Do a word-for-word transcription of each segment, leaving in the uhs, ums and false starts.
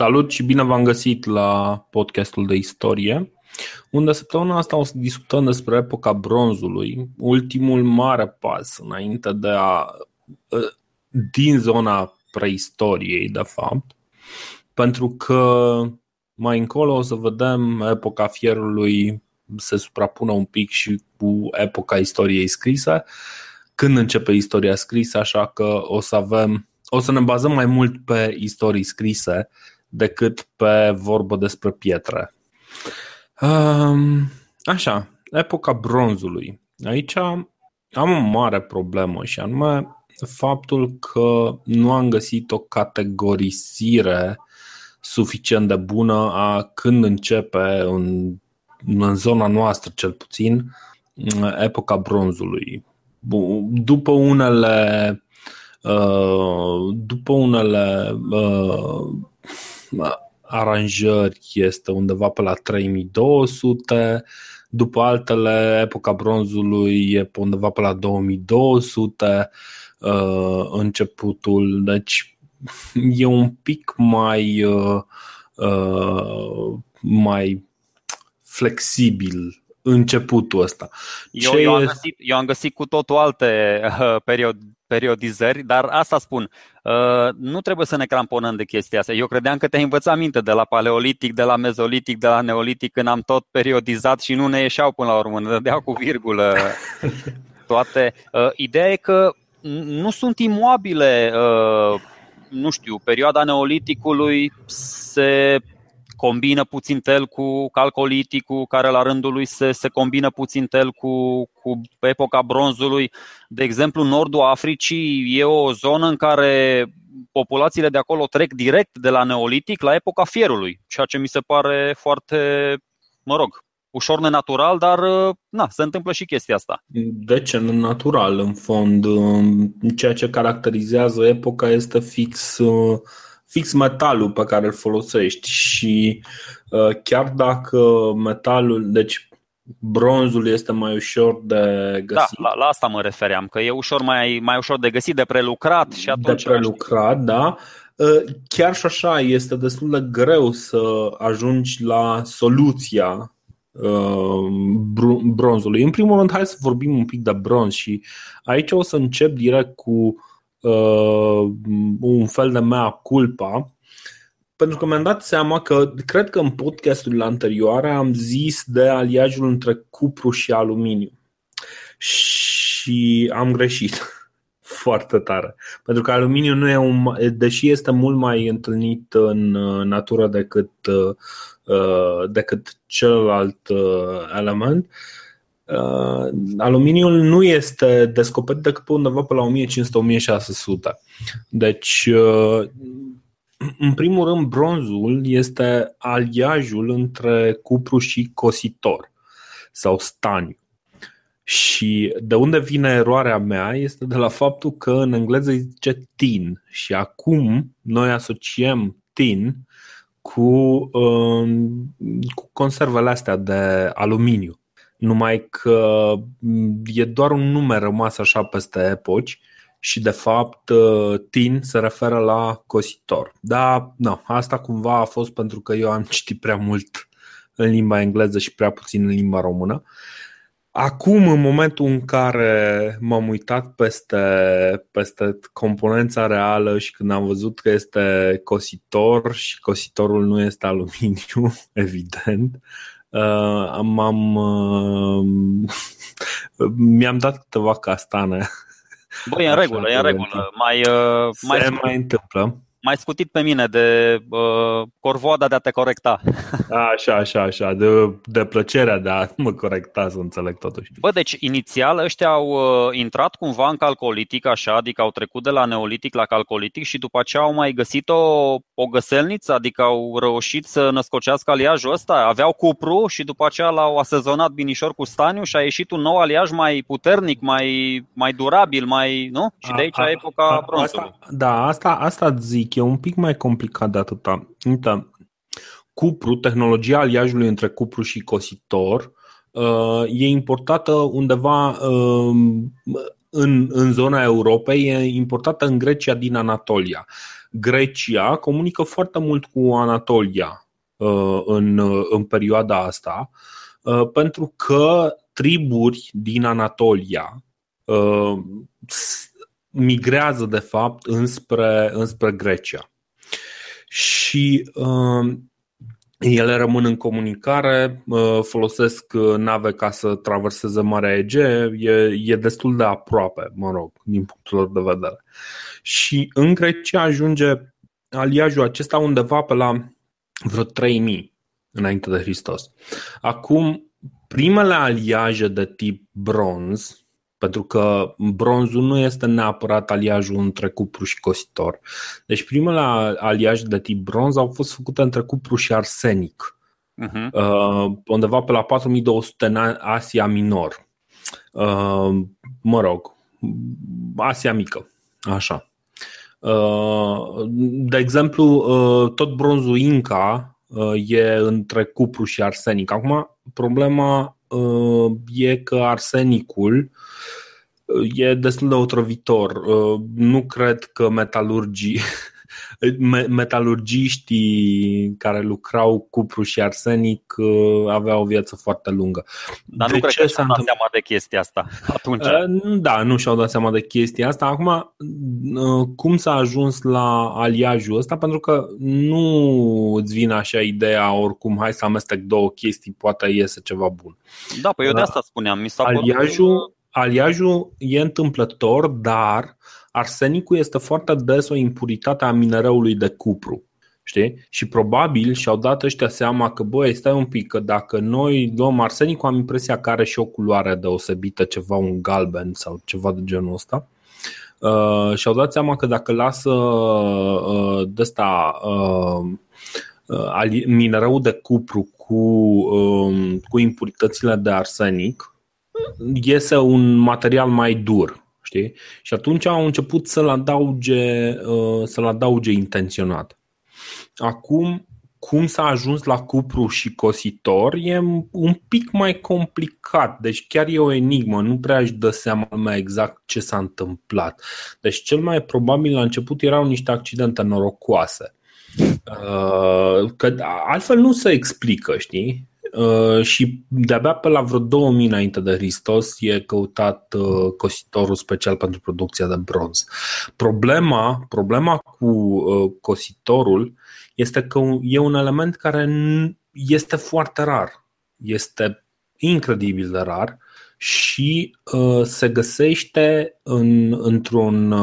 Salut și bine v-am găsit la podcastul de istorie, unde săptămâna asta o să discutăm despre epoca bronzului, ultimul mare pas înainte de a, din zona preistoriei, de fapt, pentru că mai încolo o să vedem epoca fierului se suprapună un pic și cu epoca istoriei scrise, când începe istoria scrisă, așa că o să avem O să ne bazăm mai mult pe istorii scrise decât pe vorbă despre pietre. Așa, epoca bronzului. Aici am o mare problemă și anume faptul că nu am găsit o categorisire suficient de bună a când începe în, în zona noastră cel puțin epoca bronzului. După unele După unele uh, aranjări este undeva pe la trei mii două sute, după altele epoca bronzului e pe undeva pe la două mii două sute uh, începutul, deci e un pic mai, uh, uh, mai flexibil începutul ăsta. Eu, eu, am găsit, eu am găsit cu totul alte uh, perioade. periodizări, dar asta spun, nu trebuie să ne cramponăm de chestia asta. Eu credeam că te-ai învățat minte de la paleolitic, de la mezolitic, de la neolitic, când am tot periodizat și nu ne ieșeau până la urmă, ne dădeau cu virgulă toate. Ideea e că nu sunt imoabile, nu știu, perioada neoliticului se combină puțin tel cu calcoliticul, care la rândul lui se, se combină puțin tel cu, cu epoca bronzului. De exemplu, nordul Africii e o zonă în care populațiile de acolo trec direct de la neolitic la epoca fierului, ceea ce mi se pare foarte, mă rog, ușor nenatural, dar na, se întâmplă și chestia asta. De ce nenatural? În fond, ceea ce caracterizează epoca este fix... fix metalul pe care îl folosești și uh, chiar dacă metalul, deci bronzul este mai ușor de găsit. Da, la, la asta mă refeream, că e ușor mai mai ușor de găsit, de prelucrat și atunci de prelucrat, da. Uh, chiar și așa este destul de greu să ajungi la soluția uh, bronzului. În primul rând, hai să vorbim un pic de bronz și aici o să încep direct cu Uh, un fel de mea culpa, pentru că mi-am dat seama că, cred că în podcasturile anterioare am zis de aliajul între cupru și aluminiu și am greșit foarte tare, pentru că aluminiu nu e un, deși este mult mai întâlnit în natură decât, uh, decât celălalt uh, element. Uh, aluminiul nu este descoperit decât pe undeva pe la o mie cinci sute - o mie șase sute. Deci, uh, în primul rând, bronzul este aliajul între cupru și cositor sau staniu. Și de unde vine eroarea mea este de la faptul că în engleză zice tin și acum noi asociem tin cu, uh, cu conservele astea de aluminiu. Numai că e doar un nume rămas așa peste epoci și de fapt tin se referă la cositor. Dar nu, asta cumva a fost pentru că eu am citit prea mult în limba engleză și prea puțin în limba română. Acum, în momentul în care m-am uitat peste, peste componența reală și când am văzut că este cositor și cositorul nu este aluminiu, evident, Uh, m-am, uh, mi-am dat câteva castane. Bă, e în regulă, e în regulă. Mai, uh, mai, scut, mai întâmplă. Mai scutit pe mine de uh, corvoada de a te corecta. Așa, așa, așa, de, de plăcerea de a mă corecta, să înțeleg totuși. Bă, deci inițial ăștia au uh, intrat cumva în calcolitic așa, adică au trecut de la neolitic la calcolitic și după aceea au mai găsit o, o găselniță, adică au reușit să născocească aliajul ăsta. Aveau cupru și după aceea l-au asezonat binișor cu staniu și a ieșit un nou aliaj mai puternic, mai, mai durabil, mai, nu? Și de aici a, a, epoca a, bronzului. Asta, da, asta, asta zic. E un pic mai complicat de atâta. Uite, cupru, tehnologia aliajului între cupru și cositor e importată undeva în, în zona Europei, e importată în Grecia din Anatolia. Grecia comunică foarte mult cu Anatolia în, în perioada asta, pentru că triburi din Anatolia migrează de fapt înspre, înspre Grecia. Și ele rămân în comunicare, folosesc nave ca să traverseze Marea Egee, e, e destul de aproape, mă rog, din punctul lor de vedere. Și în Grecia ajunge aliajul acesta undeva pe la vreo trei mii înainte de Hristos. Acum, primele aliaje de tip bronz, pentru că bronzul nu este neapărat aliajul între cupru și cositor. Deci primele aliaje de tip bronz au fost făcute între cupru și arsenic, uh-huh. uh, undeva pe la patru mii două sute în Asia Minor. Uh, mă rog, Asia Mică, așa. Uh, de exemplu, uh, tot bronzul Inca uh, e între cupru și arsenic. Acum, problema e că arsenicul e destul de otrăvitor. Nu cred că metalurgii, metalurgiștii care lucrau cupru și arsenic aveau o viață foarte lungă. Dar de nu cred că și-au dat seama de chestia asta atunci. Da, nu și-au dat seama de chestia asta. Acum, cum s-a ajuns la aliajul ăsta? Pentru că nu îți vine așa ideea oricum, hai să amestec două chestii, poate iese ceva bun. Da, păi eu de asta spuneam. Mi s-a aliajul, aliajul e întâmplător, dar arsenicul este foarte des o impuritate a minereului de cupru, știi? Și probabil și-au dat ăștia seama că, băi, stai un pic, că dacă noi luăm arsenicul, am impresia că are și o culoare deosebită, ceva un galben sau ceva de genul ăsta. uh, Și-au dat seama că dacă lasă uh, de-asta uh, uh, minereul de cupru cu, uh, cu impuritățile de arsenic, iese un material mai dur. Știi? Și atunci au început să-l adauge, să-l adauge intenționat. Acum, cum s-a ajuns la cupru și cositor e un pic mai complicat. Deci chiar e o enigmă, nu prea își dă seama mai exact ce s-a întâmplat. Deci cel mai probabil la început erau niște accidente norocoase, că altfel nu se explică, știi? Și de-abia pe la vreo două mii înainte de Hristos e căutat cositorul special pentru producția de bronz. Problema, problema cu cositorul este că e un element care este foarte rar, este incredibil de rar și se găsește în, într-un,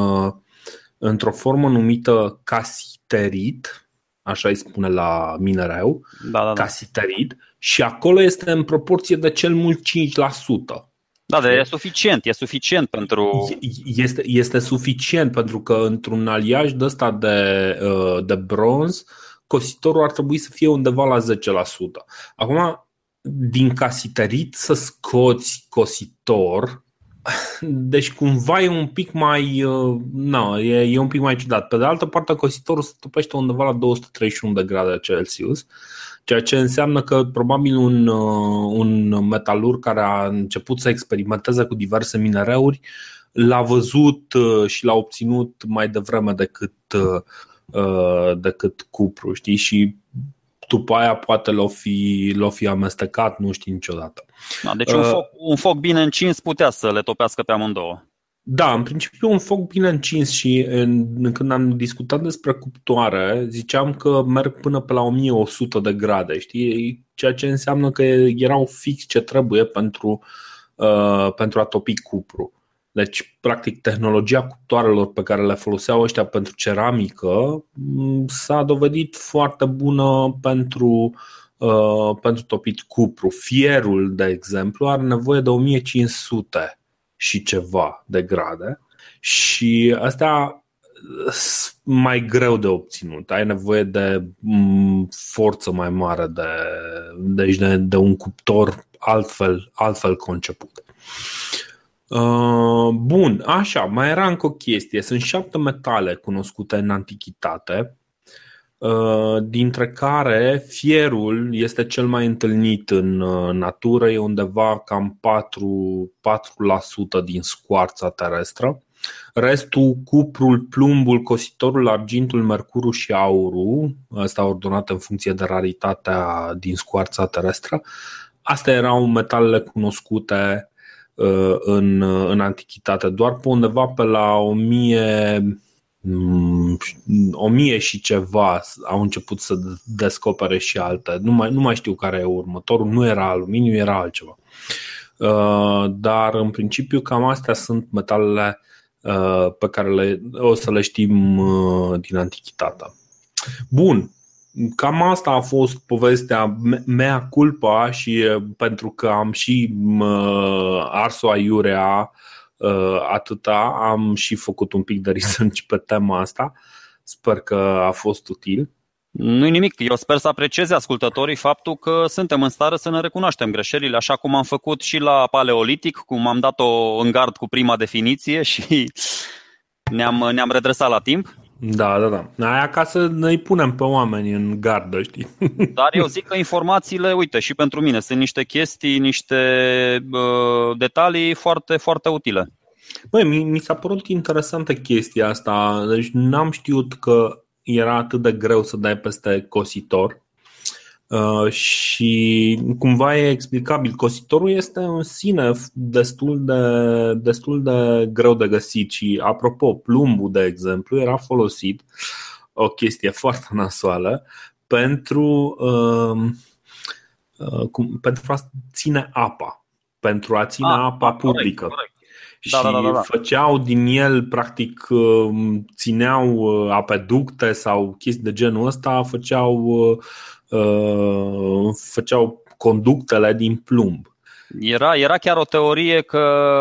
într-o formă numită casiterit. Așa îi spune la minereu, da, da, da. Casiterid. Și acolo este în proporție de cel mult cinci la sută. Da, dar e suficient, e suficient pentru... Este, este suficient pentru că într-un aliaj de ăsta de, de bronz, cositorul ar trebui să fie undeva la zece la sută. Acum, din casiterid să scoți cositor, deci cumva e un pic mai na, e, e un pic mai ciudat. Pe de altă parte, cositorul se topește undeva la două sute treizeci și unu de grade Celsius, ceea ce înseamnă că probabil un, un metalurg care a început să experimenteze cu diverse minereuri l-a văzut și l-a obținut mai devreme decât, decât cupru, știi? Și după aia poate l-o fi, l-o fi amestecat, nu știi niciodată. Da, deci un foc, un foc bine încins putea să le topească pe amândouă. Da, în principiu un foc bine încins și în, când am discutat despre cuptoare, ziceam că merg până pe la o mie o sută de grade, știi? Ceea ce înseamnă că erau fix ce trebuie pentru, uh, pentru a topi cupru. Deci, practic, tehnologia cuptoarelor pe care le foloseau ăștia pentru ceramică s-a dovedit foarte bună pentru, uh, pentru topit cupru. Fierul, de exemplu, are nevoie de o mie cinci sute și ceva de grade și astea sunt mai greu de obținut. Ai nevoie de um, forță mai mare, de, deci de, de un cuptor altfel, altfel conceput. Bun, așa, mai era încă o chestie. Sunt șapte metale cunoscute în antichitate, dintre care fierul este cel mai întâlnit în natură, e undeva cam patru la sută din scoarța terestră. Restul, cuprul, plumbul, cositorul, argintul, mercurul și aurul, asta ordonat în funcție de raritatea din scoarța terestră, astea erau metalele cunoscute în, în antichitate. Doar pe undeva pe la o mie, o mie și ceva au început să descopere și alte. Nu mai, nu mai știu care e următorul, nu era aluminiu, era altceva. Dar în principiu cam astea sunt metalele pe care le, o să le știm din antichitate. Bun, cam asta a fost povestea mea culpa și pentru că am și ars-o aiurea atâta, am și făcut un pic de research pe tema asta. Sper că a fost util. Nu-i nimic, eu sper să aprecieze ascultătorii faptul că suntem în stare să ne recunoaștem greșelile, așa cum am făcut și la Paleolitic, cum am dat-o în gard cu prima definiție și ne-am, ne-am redresat la timp. Da, da, da. Aia ca să ne-i punem pe oameni în gardă, știi? Dar eu zic că informațiile, uite, și pentru mine sunt niște chestii, niște uh, detalii foarte, foarte utile. Băi, mi, mi s-a părut interesantă chestia asta, deci n-am știut că era atât de greu să dai peste cositor uh, și cumva e explicabil. Cositorul este în sine destul de, destul de greu de găsit și, apropo, plumbul, de exemplu, era folosit, o chestie foarte nasoală, pentru, uh, uh, cum, pentru a ține apa, pentru a ține ah, apa publică. Corect, corect. Da, și da, da, da. Făceau din el, practic țineau apeducte sau chestii de genul ăsta, făceau, făceau conductele din plumb. Era, era chiar o teorie că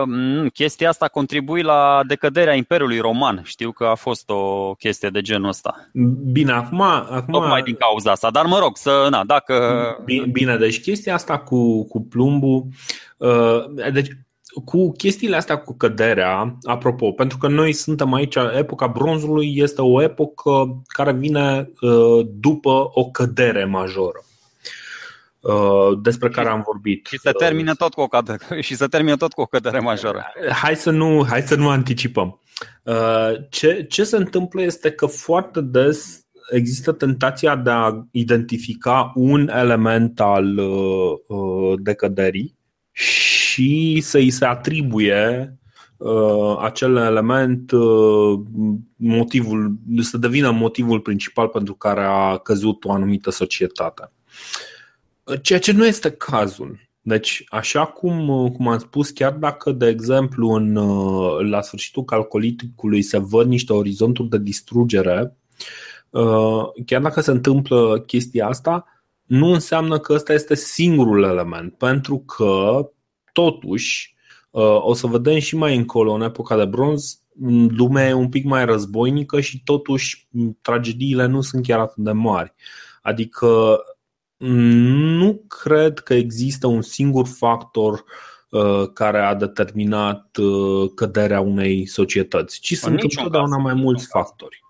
m- chestia asta contribui la decăderea Imperiului Roman. Știu că a fost o chestie de genul ăsta. Bine, acum... acum tocmai din cauza asta, dar mă rog să... Na, dacă... Bine, bine, deci chestia asta cu, cu plumbul... Deci, cu chestiile astea cu căderea, apropo, pentru că noi suntem aici, epoca bronzului este o epocă care vine uh, după o cădere majoră uh, despre care am vorbit. Și se termină tot cu o cădere, și se termină tot cu o cădere majoră. Hai să nu, hai să nu anticipăm. Uh, ce, ce se întâmplă este că foarte des există tentația de a identifica un element al uh, decăderii și să-i se atribuie uh, acel element uh, motivul, să devină motivul principal pentru care a căzut o anumită societate. Ceea ce nu este cazul. Deci, așa cum, cum am spus, chiar dacă, de exemplu, în, la sfârșitul calcoliticului se văd niște orizonturi de distrugere, uh, chiar dacă se întâmplă chestia asta, nu înseamnă că ăsta este singurul element, pentru că totuși, o să vedem și mai încolo, în epoca de bronz, lumea e un pic mai războinică și totuși tragediile nu sunt chiar atât de mari. Adică nu cred că există un singur factor care a determinat căderea unei societăți, ci sunt întotdeauna mai mulți factori.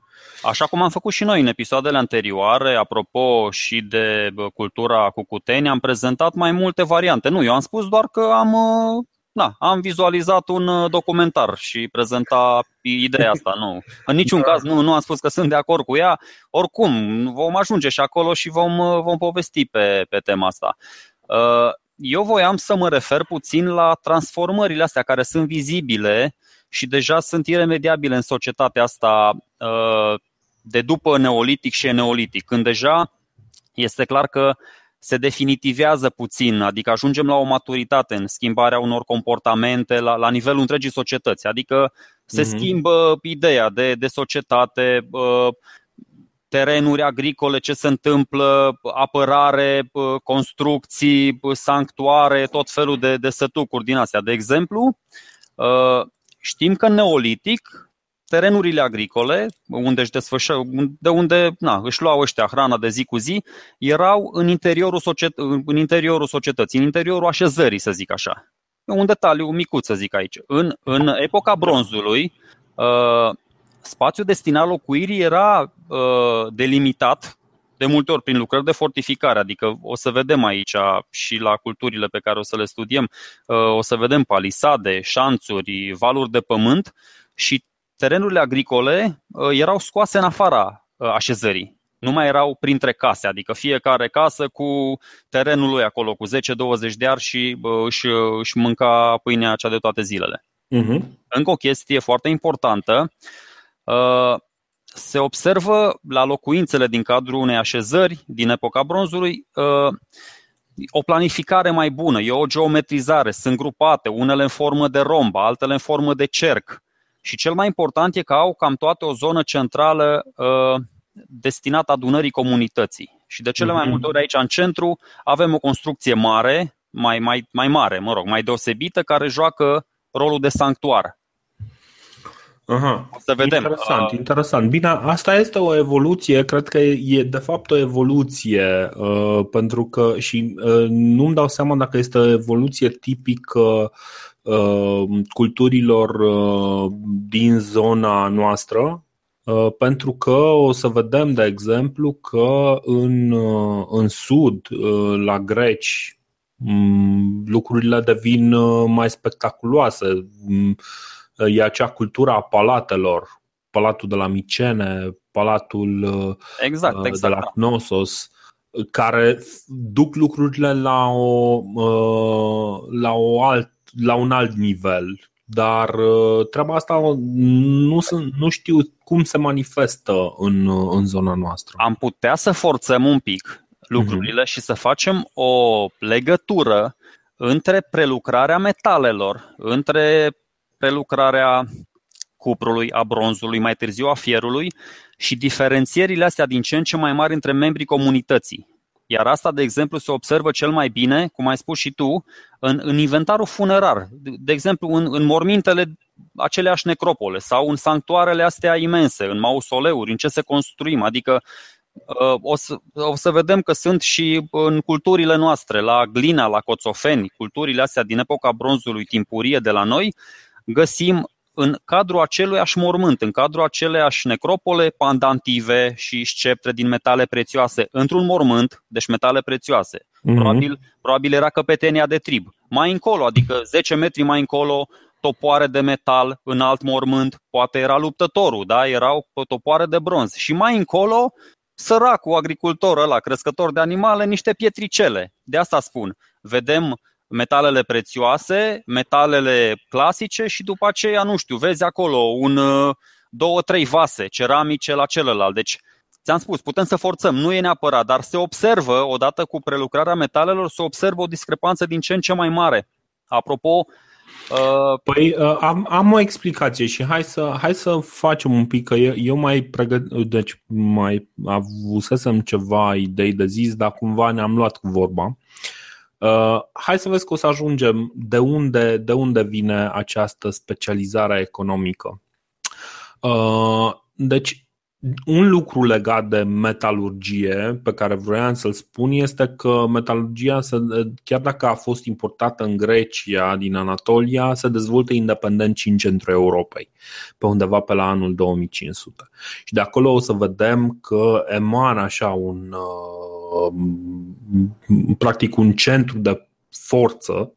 Așa cum am făcut și noi în episoadele anterioare, apropo și de cultura cucuteni, am prezentat mai multe variante. Nu, eu am spus doar că am, na, am vizualizat un documentar și prezenta ideea asta. Nu. În niciun caz nu, nu am spus că sunt de acord cu ea. Oricum, vom ajunge și acolo și vom, vom povesti pe, pe tema asta. Eu voiam să mă refer puțin la transformările astea care sunt vizibile și deja sunt iremediabile în societatea asta de după neolitic și neolitic, când deja este clar că se definitivează puțin, adică ajungem la o maturitate în schimbarea unor comportamente la, la nivelul întregii societăți, adică se mm-hmm. schimbă ideea de, de societate, terenuri agricole, ce se întâmplă, apărare, construcții, sanctuare, tot felul de, de sătucuri din astea. De exemplu, știm că în neolitic terenurile agricole, unde își desfășă, de unde na, își luau ăștia hrana de zi cu zi, erau în interiorul, societ- în interiorul societății, în interiorul așezării, să zic așa. Un detaliu micuț, să zic aici. În, în epoca bronzului, uh, spațiul destinat locuirii era uh, delimitat de multe ori prin lucrări de fortificare, adică o să vedem aici și la culturile pe care o să le studiem, uh, o să vedem palisade, șanțuri, valuri de pământ, și terenurile agricole erau scoase în afara așezării. Nu mai erau printre case, adică fiecare casă cu terenul lui acolo, cu zece douăzeci de ari și își, își mânca pâinea cea de toate zilele. Uh-huh. Încă o chestie foarte importantă, se observă la locuințele din cadrul unei așezări din epoca bronzului o planificare mai bună, e o geometrizare, sunt grupate, unele în formă de romb, altele în formă de cerc. Și cel mai important e că au cam toate o zonă centrală uh, destinată adunării comunității. Și de cele mai multe ori aici în centru avem o construcție mare, mai, mai, mai mare, mă rog, mai deosebită, care joacă rolul de sanctuar. Aha. Să vedem. Interesant, uh, interesant. Bine, asta este o evoluție, cred că e de fapt o evoluție, uh, pentru că și uh, nu-mi dau seama dacă este o evoluție tipică uh, culturilor din zona noastră, pentru că o să vedem, de exemplu, că în, în sud, la greci, lucrurile devin mai spectaculoase. E acea cultură a palatelor, palatul de la Micene, palatul exact, exact, de la Knossos, care duc lucrurile la o, la o altă la un alt nivel, dar treaba asta nu, sunt, nu știu cum se manifestă în, în zona noastră. Am putea să forțăm un pic lucrurile uh-huh. și să facem o legătură între prelucrarea metalelor, între prelucrarea cuprului, a bronzului, mai târziu a fierului și diferențierile astea din ce în ce mai mari între membrii comunității. Iar asta, de exemplu, se observă cel mai bine, cum ai spus și tu, în, în inventarul funerar. De exemplu, în, în mormintele aceleași necropole sau în sanctuarele astea imense, în mausoleuri, în ce se construim. Adică o să, o să vedem că sunt și în culturile noastre, la Glina, la Coțofeni, culturile astea din epoca bronzului timpurie de la noi, găsim în cadrul aceluiași mormânt, în cadrul aceleiași necropole, pandantive și sceptre din metale prețioase, într-un mormânt, deci metale prețioase. Mm-hmm. Probabil, probabil era căpetenia de trib. Mai încolo, adică zece metri mai încolo, topoare de metal în alt mormânt, poate era luptătorul, da? Erau topoare de bronz. Și mai încolo, săracul agricultor ăla, crescător de animale, niște pietricele. De asta spun, vedem metalele prețioase, metalele clasice și după aceea, nu știu, vezi acolo un, două, trei vase ceramice la celălalt. Deci, ți-am spus, putem să forțăm, nu e neapărat, dar se observă, odată cu prelucrarea metalelor, se observă o discrepanță din ce în ce mai mare. Apropo... Uh... Păi am, am o explicație și hai să, hai să facem un pic, că eu mai pregăt... deci mai avusesem ceva idei de zis, dar cumva ne-am luat cu vorba. Uh, hai să vezi că o să ajungem de unde, de unde vine această specializare economică. Uh, deci, un lucru legat de metalurgie pe care vroiam să-l spun este că metalurgia, chiar dacă a fost importată în Grecia, din Anatolia, se dezvoltă independent și în centrul Europei, pe undeva pe la anul două mii cinci sute. Și de acolo o să vedem că emană așa un... Uh, practic un centru de forță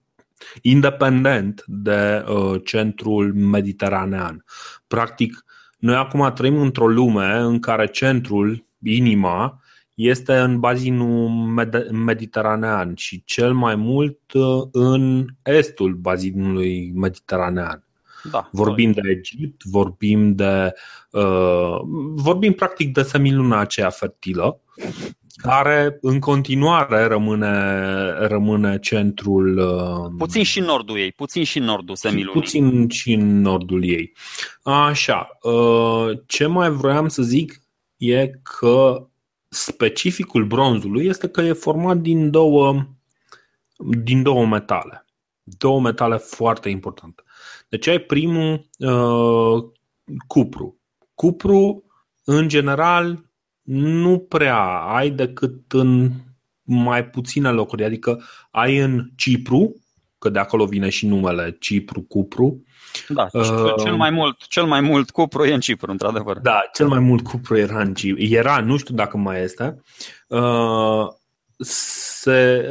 independent de uh, centrul mediteranean. Practic, noi acum trăim într-o lume în care centrul, inima, este în bazinul med- mediteranean și cel mai mult în estul bazinului mediteranean. Da, vorbim de Egipt, vorbim de uh, vorbim practic de semiluna aceea fertilă, care în continuare rămâne, rămâne centrul. Puțin și în nordul ei, puțin și în nordul semilunii. Puțin și în nordul ei. Așa, ce mai vroiam să zic e că specificul bronzului este că e format din două, din două metale. Două metale foarte importante. Deci ai primul cupru. Cupru, în general, nu prea ai decât în mai puține locuri, adică ai în Cipru, că de acolo vine și numele Cipru, cupru. Da, cel mai mult, cel mai mult cupru e în Cipru, într-adevăr. Da, cel mai mult cupru era în Cipru. Era, nu știu dacă mai este. Se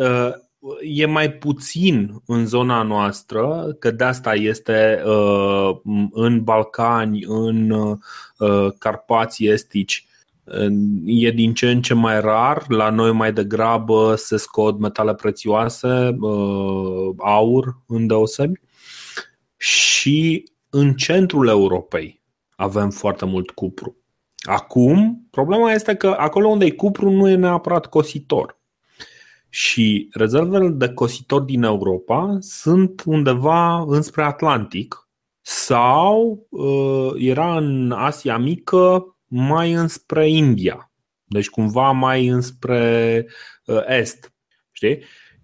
e mai puțin în zona noastră, că de asta este uh, în Balcani, în uh, Carpații estici. E din ce în ce mai rar. La noi mai degrabă se scot metale prețioase, aur îndeosebi. Și în centrul Europei avem foarte mult cupru. Acum, problema este că acolo unde e cupru nu e neapărat cositor. Și rezervele de cositor din Europa sunt undeva înspre Atlantic. Sau era în Asia Mică, mai înspre India, deci cumva mai înspre est, știi?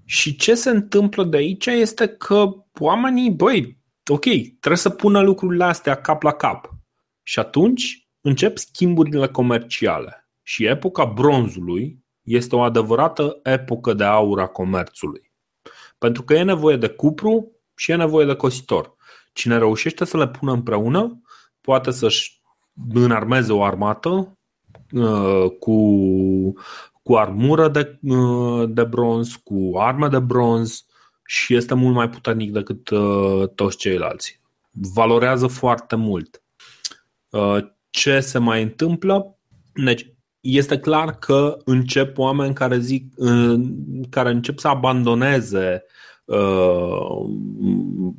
Și ce se întâmplă de aici este că oamenii, băi, ok, trebuie să pună lucrurile astea cap la cap. Și atunci încep schimburile comerciale. Și epoca bronzului este o adevărată epocă de aur a comerțului. Pentru că e nevoie de cupru și e nevoie de cositor. Cine reușește să le pună împreună poate să-și înarmeze o armată uh, cu, cu armură de, uh, de bronz, cu arme de bronz și este mult mai puternic decât uh, toți ceilalți. Valorează foarte mult. Uh, ce se mai întâmplă? Deci, este clar că încep oameni care, zic, uh, care încep să abandoneze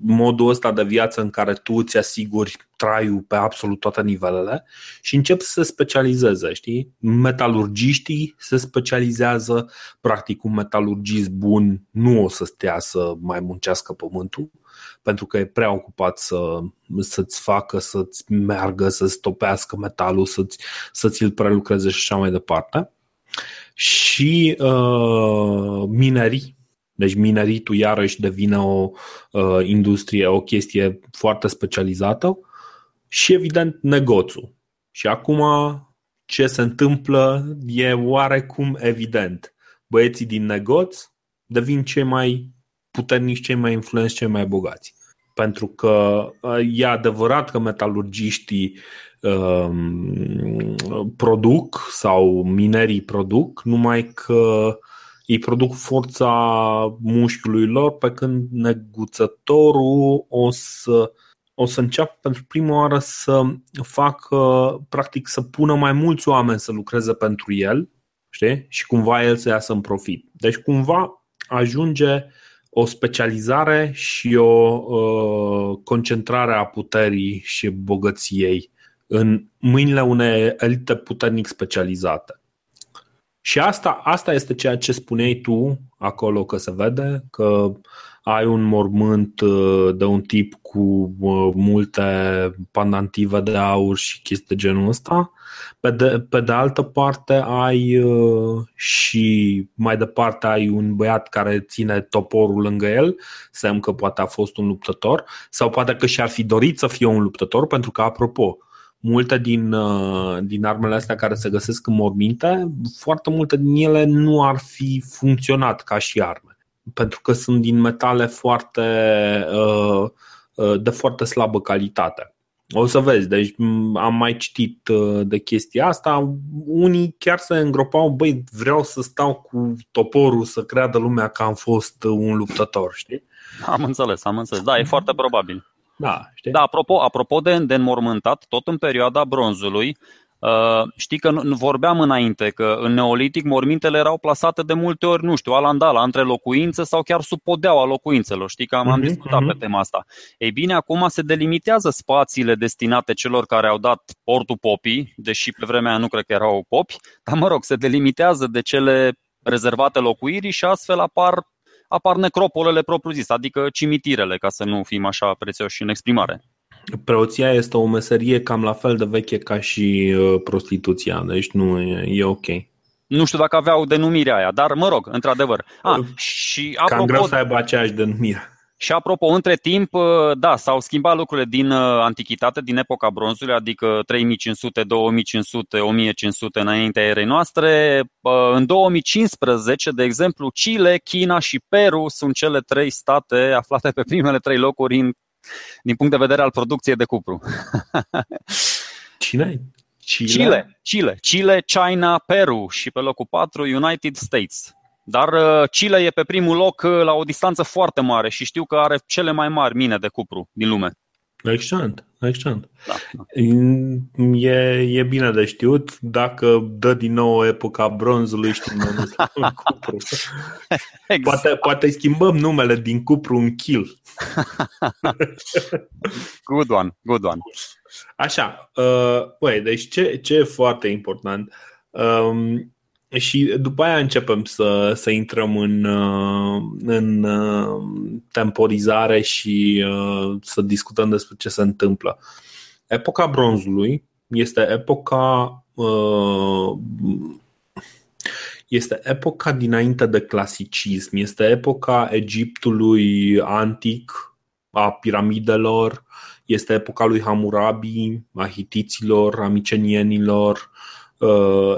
modul ăsta de viață în care tu îți asiguri traiul pe absolut toate nivelele și încep să se specializeze, știi? Metalurgiștii se specializează, practic un metalurgist bun nu o să stea să mai muncească pământul pentru că e prea ocupat să, să-ți facă, să-ți meargă, să-ți topească metalul, să-ți, să-ți îl prelucreze și așa mai departe. Și uh, minerii. Deci mineritul iarăși devine o uh, industrie, o chestie foarte specializată și evident negoțul. Și acum ce se întâmplă e oarecum evident. Băieții din negoț devin cei mai puternici, cei mai influenți, cei mai bogați. Pentru că uh, e adevărat că metalurgiștii uh, produc sau minerii produc, numai că ei produc forța mușchiului lor, pe când neguțătorul o să, o să înceapă pentru prima oară să facă, practic să pună mai mulți oameni să lucreze pentru el, știi? Și cumva el să iasă în profit. Deci cumva ajunge o specializare și o uh, concentrare a puterii și bogăției în mâinile unei elite puternic specializate. Și asta, asta este ceea ce spuneai tu acolo că se vede, că ai un mormânt de un tip cu multe pandantive de aur și chestii de genul ăsta. Pe de, pe de altă parte ai și mai departe ai un băiat care ține toporul lângă el, semn că poate a fost un luptător sau poate că și-ar fi dorit să fie un luptător pentru că, apropo, multe din, din armele astea care se găsesc în morminte, foarte multe din ele nu ar fi funcționat ca și arme, pentru că sunt din metale foarte, de foarte slabă calitate. O să vezi, deci am mai citit de chestia asta. Unii chiar se îngropau, băi, vreau să stau cu toporul să creadă lumea că am fost un luptător, știi? Am înțeles, am înțeles, da, e foarte probabil. Da, știi? Da, apropo, apropo de, de înmormântat, tot în perioada bronzului, uh, știi că nu, vorbeam înainte că în neolitic mormintele erau plasate de multe ori, nu știu, alandala, între locuințe sau chiar sub podeaua locuințelor, știi că am, am discutat uh-huh. pe tema asta. Ei bine, acum se delimitează spațiile destinate celor care au dat portul popii, deși pe vremea aia nu cred că erau popi, dar mă rog, se delimitează de cele rezervate locuirii și astfel apar apar necropolele propriu-zis, adică cimitirele, ca să nu fim așa prețioși în exprimare. Preoția este o meserie cam la fel de veche ca și prostituția, deci nu e ok. Nu știu dacă aveau denumirea aia, dar mă rog, într-adevăr. A, și apropo, cam greu să aibă aceeași denumire. Și apropo, între timp, da, s-au schimbat lucrurile din antichitate, din epoca bronzului, adică trei mii cinci sute, două mii cinci sute, o mie cinci sute înaintea erei noastre. În două mii cincisprezece, de exemplu, Chile, China și Peru sunt cele trei state aflate pe primele trei locuri în, din punct de vedere al producției de cupru. Cine? Chile? Chile, Chile, Chile, China, Peru și pe locul patru United States. Dar Chile e pe primul loc la o distanță foarte mare și știu că are cele mai mari mine de cupru din lume. Excelent, excelent. Da, da. E, e bine de știut. Dacă dă din nou epoca bronzului, știm noi cupru. Exact. Poate, poate schimbăm numele din cupru în chil. Good one, good one. Așa, uh, băi, deci ce, ce e foarte important. Um, Și după aia începem să, să intrăm în, în temporizare și să discutăm despre ce se întâmplă. Epoca bronzului este epoca, este epoca dinainte de clasicism, este epoca Egiptului antic, a piramidelor, este epoca lui Hammurabi, a hitiților, a micenienilor,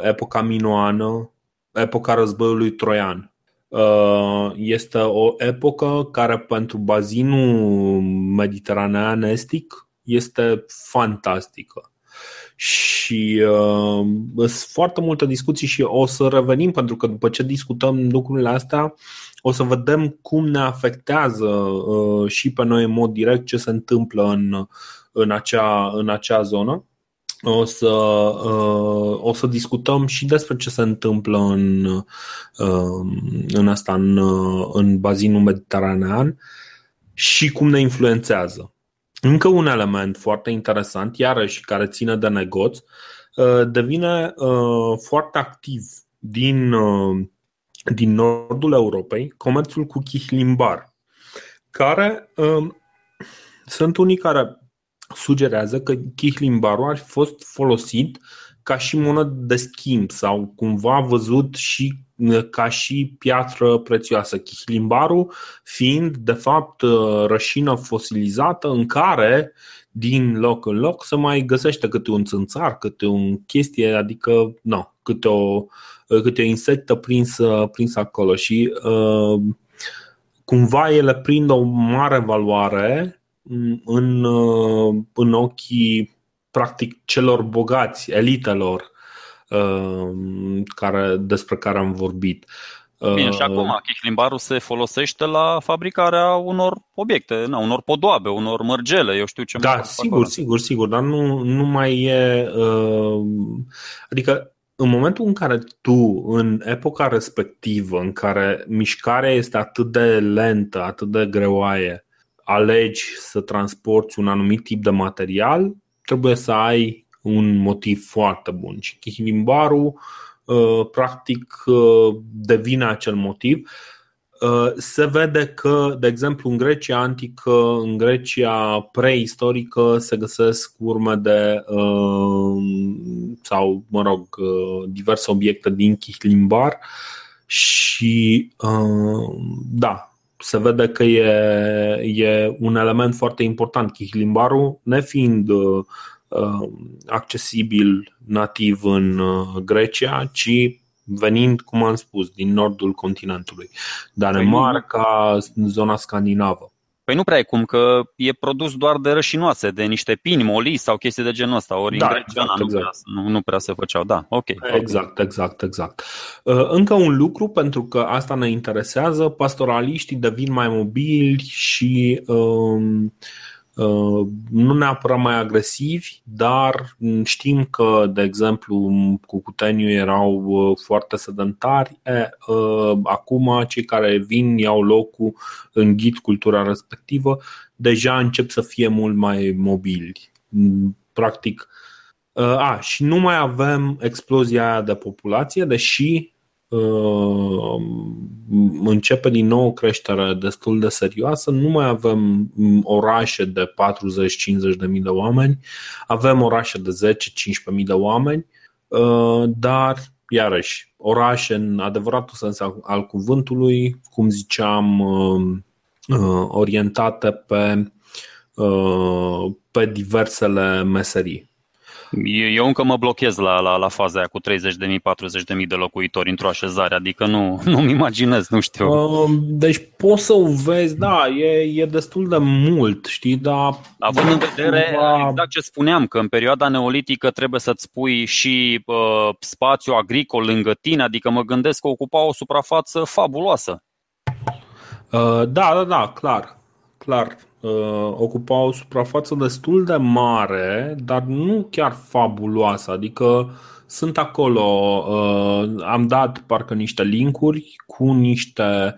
epoca minoană, epoca războiului troian. Este o epocă care pentru bazinul mediteranean estic este fantastică. Și uh, sunt foarte multe discuții și o să revenim, pentru că după ce discutăm lucrurile astea o să vedem cum ne afectează uh, și pe noi în mod direct ce se întâmplă în, în, acea, în acea zonă. O să, o să discutăm și despre ce se întâmplă în, în asta, în, în bazinul mediteranean și cum ne influențează. Încă un element foarte interesant, iarăși care ține de negoț, devine foarte activ din, din nordul Europei comerțul cu chihlimbar, care sunt unii care sugerează că chihlimbarul ar fi fost folosit ca și monedă de schimb sau cumva văzut și ca și piatră prețioasă, chihlimbarul fiind de fapt rășină fosilizată în care din loc în loc se mai găsește câte un țânțar, câte o chestie, adică no, câte, o, câte o insectă prinsă, prinsă acolo. Și uh, cumva ele prind o mare valoare În, în ochii practic celor bogați, elitelor care, despre care am vorbit. Bine, și acum chihlimbarul se folosește la fabricarea unor obiecte, na, unor podoabe, unor mărgele, eu știu ce. Da, sigur, sigur, sigur, dar nu, nu mai e, adică în momentul în care tu, în epoca respectivă, în care mișcarea este atât de lentă, atât de greoaie, alegi să transporti un anumit tip de material, trebuie să ai un motiv foarte bun. Și chihlimbarul practic devine acel motiv. Se vede că, de exemplu, în Grecia antică, în Grecia preistorică se găsesc urme de sau, mă rog, diverse obiecte din chihlimbar și da, se vede că e, e un element foarte important. Chihlimbarul, nefiind uh, accesibil nativ în Grecia, ci venind, cum am spus, din nordul continentului, Danemarca, zona scandinavă. Păi nu prea e cum, că e produs doar de rășinoase, de niște pini, molii sau chestii de genul ăsta. Ori da, în Grecia exact, nu, exact. Prea, nu, nu prea se făceau. Da, okay, exact, okay. exact, exact. Încă un lucru, pentru că asta ne interesează, pastoraliștii devin mai mobili și um, uh, nu neapărat mai agresivi, dar știm că, de exemplu, cucutenii erau foarte sedentari. E, uh, acum cei care vin iau locul în ghid cultura respectivă, deja încep să fie mult mai mobili. Practic, uh, a, și nu mai avem explozia de populație, deși Uh, începe din nou o creștere destul de serioasă. Nu mai avem orașe de patruzeci cincizeci de mii de oameni, avem orașe de zece cincisprezece mii de oameni, uh, dar iarăși orașe în adevăratul sens al, al cuvântului, cum ziceam, uh, uh, orientate pe, uh, pe diversele meserii. Eu încă mă blochez la, la, la faza aia cu treizeci de mii, patruzeci de mii de locuitori într-o așezare, adică nu, nu-mi imaginez, nu știu. Deci poți să o vezi, da, e, e destul de mult, știi, dar... Având în vedere exact ce spuneam, că în perioada neolitică trebuie să-ți pui și uh, spațiu agricol lângă tine, adică mă gândesc că ocupa o suprafață fabuloasă. Uh, da, da, da, clar, clar. Ocupa o suprafață destul de mare, dar nu chiar fabuloasă. Adică sunt acolo, am dat parcă niște linkuri cu niște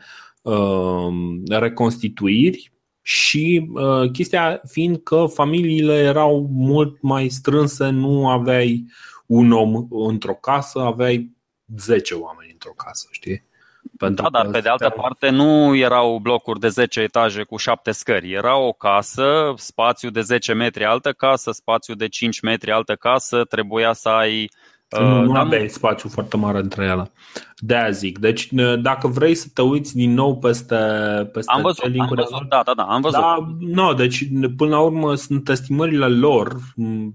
reconstituiri și chestia fiind că familiile erau mult mai strânse, nu aveai un om într-o casă, aveai zece oameni într-o casă, știi? Pentru da, dar pe de altă parte nu erau blocuri de zece etaje cu șapte scări. Era o casă, spațiu de zece metri altă casă, spațiu de cinci metri altă casă, trebuia să ai... Nu, uh, nu aveai spațiu foarte mare între ele. De-aia zic. Deci dacă vrei să te uiți din nou peste, peste am văzut, am văzut, da, da, da, am văzut. Da, no, deci până la urmă sunt estimările lor,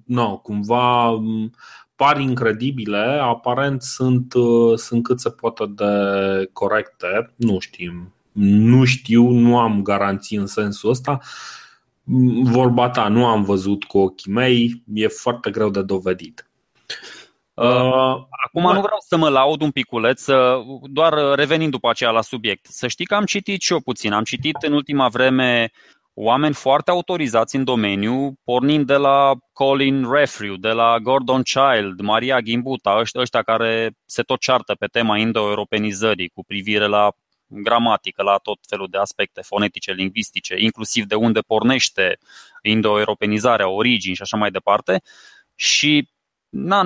no, cumva... par incredibile, aparent sunt, sunt cât se poate de corecte, nu știm, nu știu, nu am garanții în sensul ăsta. Vorba ta, nu am văzut cu ochii mei, e foarte greu de dovedit. Acum nu vreau să mă laud un piculeț, doar revenind după aceea la subiect. Să știi că am citit și eu puțin, am citit în ultima vreme oameni foarte autorizați în domeniu, pornind de la Colin Refrew, de la Gordon Child, Maria Gimbuta, ăștia care se tot ceartă pe tema indo-europenizării cu privire la gramatică, la tot felul de aspecte fonetice, lingvistice, inclusiv de unde pornește indo-europenizarea, origini și așa mai departe. Și na,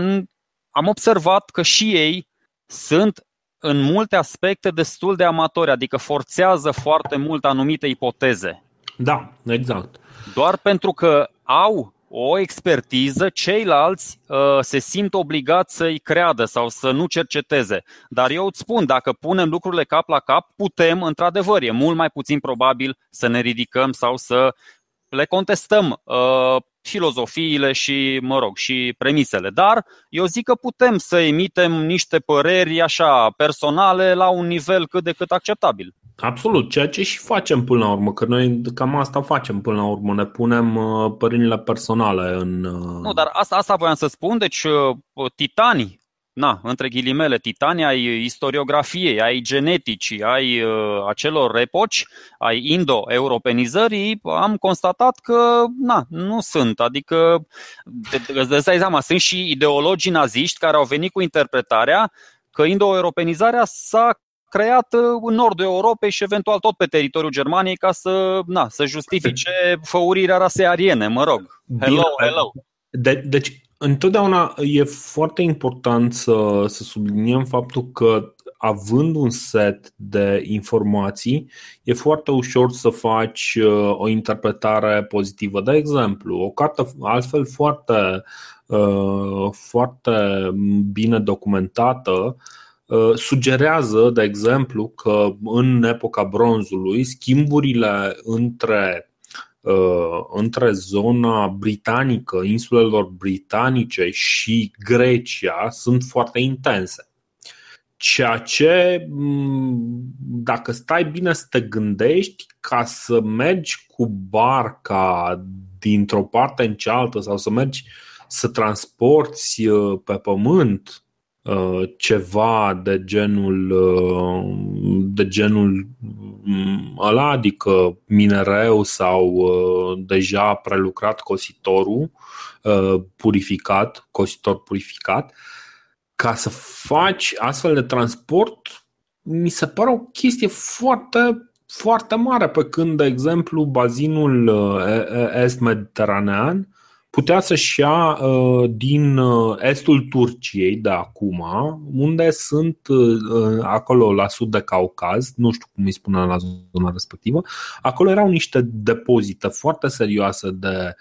am observat că și ei sunt în multe aspecte destul de amatori, adică forțează foarte mult anumite ipoteze. Da, exact. Doar pentru că au o expertiză, ceilalți uh, se simt obligați să-i creadă sau să nu cerceteze. Dar eu îți spun, dacă punem lucrurile cap la cap, putem, într-adevăr, e mult mai puțin probabil să ne ridicăm sau să le contestăm uh, filozofiile și, mă rog, și premisele. Dar eu zic că putem să emitem niște păreri așa personale la un nivel cât de cât acceptabil. Absolut, ceea ce și facem până la urmă, că noi cam asta facem până la urmă, ne punem părinile personale în... Nu, dar asta, asta voiam să spun, deci titanii, na, între ghilimele, titanii ai istoriografiei, ai geneticii, ai acelor epoci, ai indo-europenizării, am constatat că na, nu sunt, adică, îți dai seama, sunt și ideologii naziști care au venit cu interpretarea că indo-europenizarea s-a creat în nordul Europei și eventual tot pe teritoriul Germaniei ca să, na, să justifice făurirea rasei ariene, mă rog. Hello, hello. De, deci, întotdeauna e foarte important să, să subliniem faptul că având un set de informații, e foarte ușor să faci o interpretare pozitivă. De exemplu, o carte altfel foarte, foarte bine documentată sugerează, de exemplu, că în epoca bronzului schimburile între, între zona britanică, insulelor britanice și Grecia sunt foarte intense. Ceea ce, dacă stai bine să te gândești, ca să mergi cu barca dintr-o parte în cealaltă sau să mergi să transporti pe pământ ceva de genul de genul ăla, adică minereu sau deja prelucrat cositorul purificat, cositor purificat, ca să faci astfel de transport, mi se pare o chestie foarte foarte mare, pe când, de exemplu, bazinul est-mediteranean putea să-și ia din estul Turciei de acum, unde sunt acolo la sud de Caucaz, nu știu cum îi spunea la zona respectivă, acolo erau niște depozite foarte serioase de,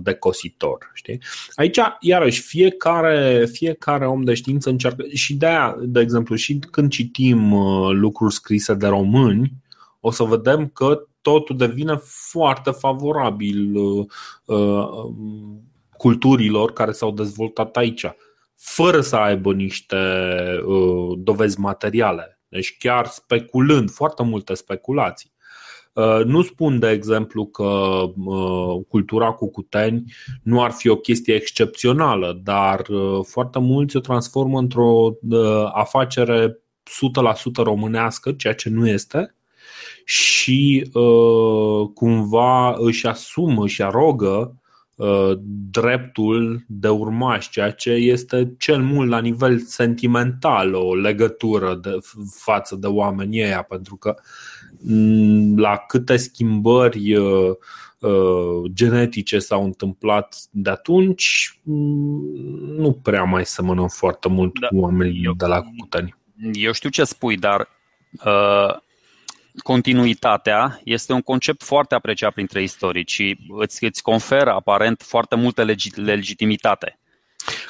de cositor. Știi? Aici, iarăși, fiecare, fiecare om de știință încearcă, și de-aia, de exemplu, și când citim lucruri scrise de români, o să vedem că totul devine foarte favorabil uh, culturilor care s-au dezvoltat aici, fără să aibă niște uh, dovezi materiale. Deci chiar speculând, foarte multe speculații. Uh, nu spun, de exemplu, că uh, cultura cucuteni nu ar fi o chestie excepțională, dar uh, foarte mulți o transformă într-o uh, afacere o sută la sută românească, ceea ce nu este, și uh, cumva își asumă, își arogă dreptul de urmaș, ceea ce este cel mult la nivel sentimental o legătură de, față de oamenii ăia, pentru că la câte schimbări genetice s-au întâmplat de atunci, nu prea mai semănăm foarte mult da. cu oamenii de la Cucuteni. Eu știu ce spui, dar uh... continuitatea este un concept foarte apreciat printre istorici și îți, îți conferă aparent foarte multă legi, legitimitate.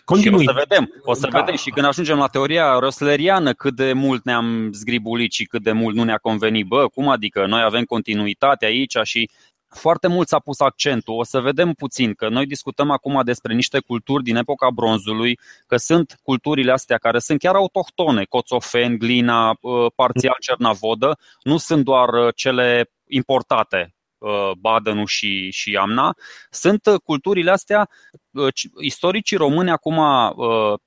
Continui. Și o să vedem, o să da. vedem și când ajungem la teoria rosleriană cât de mult ne-am zgribulit și cât de mult nu ne-a convenit. Bă, cum adică? Noi avem continuitate aici și foarte mult s-a pus accentul. O să vedem puțin că noi discutăm acum despre niște culturi din epoca bronzului, că sunt culturile astea care sunt chiar autohtone, Coțofeni, Glina, parțial Cernavodă, nu sunt doar cele importate, Badenu și, și Amna. Sunt culturile astea, istoricii români acum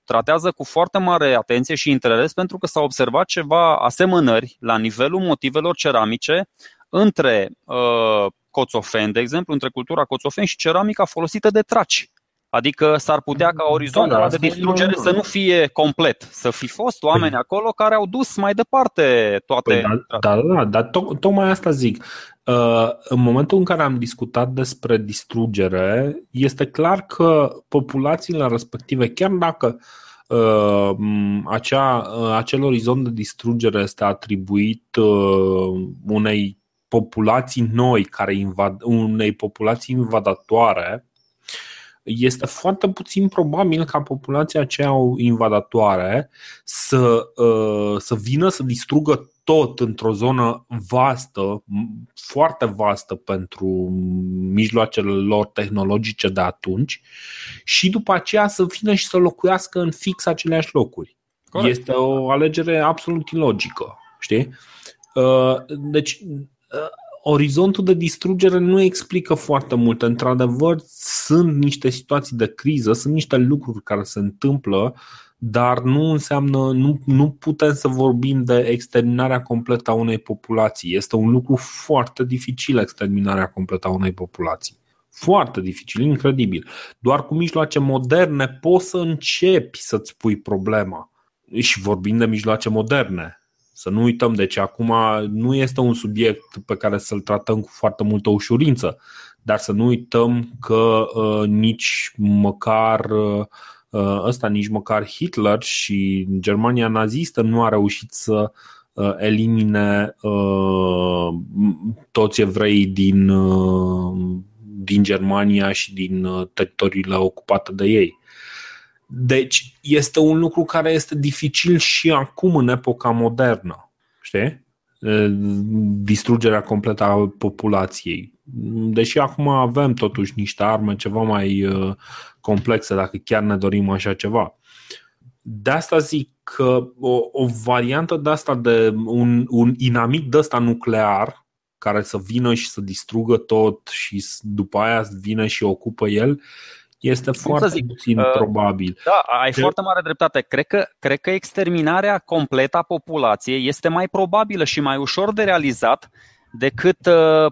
tratează cu foarte mare atenție și interes pentru că s-au observat ceva asemănări la nivelul motivelor ceramice între Coțofen, de exemplu, între cultura Coțofen și ceramica folosită de traci. Adică s-ar putea ca orizontul da, da, de distrugere să nu fie complet, să fi fost oameni acolo care au dus mai departe toate. Păi, da, da, dar to- tocmai asta zic. În momentul în care am discutat despre distrugere, este clar că populațiile respective, chiar dacă acea, acel orizont de distrugere este atribuit unei populații noi, care invad, unei populații invadatoare, este foarte puțin probabil ca populația aceea invadatoare să, să vină să distrugă tot într-o zonă vastă, foarte vastă pentru mijloacele lor tehnologice de atunci și după aceea să vină și să locuiască în fix aceleași locuri. Corect. Este o alegere absolut ilogică, știi? Deci orizontul de distrugere nu explică foarte mult. Într-adevăr, sunt niște situații de criză, sunt niște lucruri care se întâmplă, dar nu înseamnă, nu, nu putem să vorbim de exterminarea completă a unei populații. Este un lucru foarte dificil, exterminarea completă a unei populații. Foarte dificil, incredibil. Doar cu mijloace moderne poți să începi să-ți pui problema. Și vorbim de mijloace moderne. Să nu uităm, deci acum nu este un subiect pe care să-l tratăm cu foarte multă ușurință, dar să nu uităm că uh, nici măcar uh, ăsta, nici măcar Hitler și Germania nazistă nu a reușit să uh, elimine uh, toți evreii din, uh, din Germania și din uh, teritoriile ocupate de ei. Deci este un lucru care este dificil și acum în epoca modernă, știi? Distrugerea completă a populației. Deși acum avem totuși niște arme ceva mai complexe, dacă chiar ne dorim așa ceva. De asta zic că o, o variantă de asta, de un, un inamic de ăsta nuclear care să vină și să distrugă tot și după aia vine și ocupă el, este foarte puțin probabil. Da, ai că... foarte mare dreptate. Cred că, cred că exterminarea completă a populației este mai probabilă și mai ușor de realizat decât uh,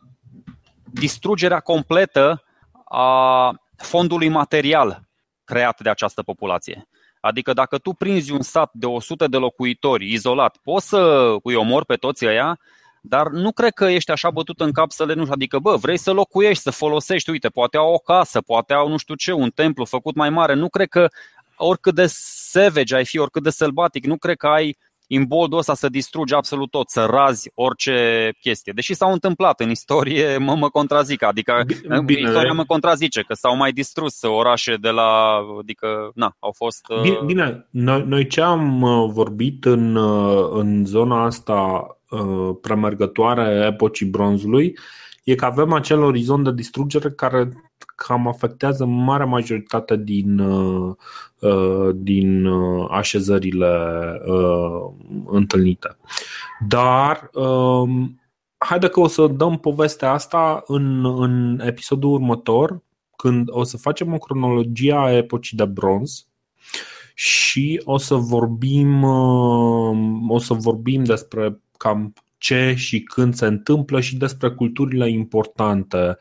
distrugerea completă a fondului material creat de această populație. Adică dacă tu prinzi un sat de o sută de locuitori izolat, poți să îi omori pe toți ăia, dar nu cred că ești așa bătut în cap să le nu știu, adică bă, vrei să locuiești, să folosești, uite, poate au o casă, poate au nu știu ce, un templu făcut mai mare. Nu cred că oricât de savage ai fi, oricât de sălbatic, nu cred că ai imboldul ăsta să distrugi absolut tot, să razi orice chestie. Deși s-au întâmplat în istorie, mă, mă contrazic, adică bine, istoria mă contrazice, că s-au mai distrus orașe de la, adică, na, au fost... Bine, bine. Noi, noi ce am vorbit în, în zona asta premergătoare epocii bronzului e că avem acel orizont de distrugere care cam afectează marea majoritate din, din așezările întâlnite. Dar haide că o să dăm povestea asta în, în episodul următor, când o să facem o cronologie a epocii de bronz și o să vorbim, o să vorbim despre cam ce și când se întâmplă și despre culturile importante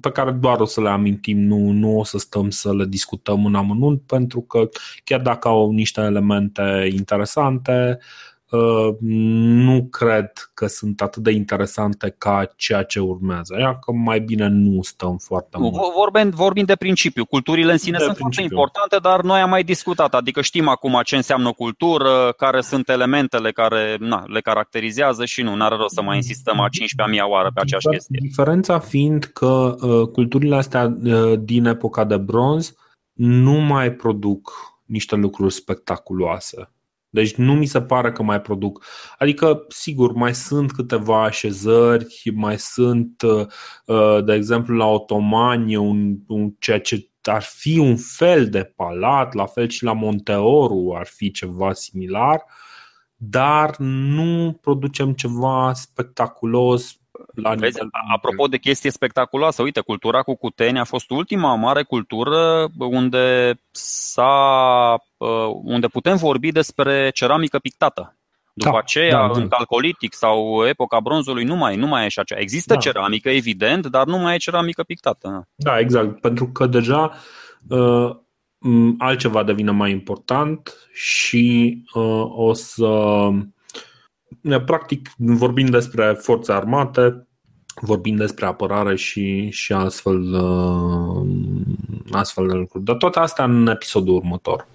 pe care doar o să le amintim, nu, nu o să stăm să le discutăm în amănunt, pentru că chiar dacă au niște elemente interesante, nu cred că sunt atât de interesante ca ceea ce urmează. Ia că mai bine nu stăm foarte mult. Vorbim, vorbim de principiu. Culturile în sine de sunt principiu. Foarte importante, dar noi am mai discutat. Adică știm acum ce înseamnă cultură, care sunt elementele care na, le caracterizează și nu, n-are rost să mai insistăm a cincisprezecea mea oară pe aceeași chestie. Diferența fiind că culturile astea din epoca de bronz nu mai produc niște lucruri spectaculoase. Deci nu mi se pare că mai produc. Adică, sigur, mai sunt câteva așezări, mai sunt, de exemplu, la otomani, un, un, ceea ce ar fi un fel de palat, la fel și la Monteoru ar fi ceva similar, dar nu producem ceva spectaculos. Vezi, apropo de chestie spectaculoasă, uite, cultura cu cuteni a fost ultima mare cultură unde, s-a, unde putem vorbi despre ceramică pictată. După da, aceea, da, da. În calcolitic sau epoca bronzului, nu mai, nu mai e așa. Există da. ceramică, evident, dar nu mai e ceramică pictată. Da, exact, pentru că deja altceva devine mai important și o să... Practic, vorbim despre forțe armate, vorbim despre apărare și, și astfel, astfel de lucruri. Dar toate astea în episodul următor.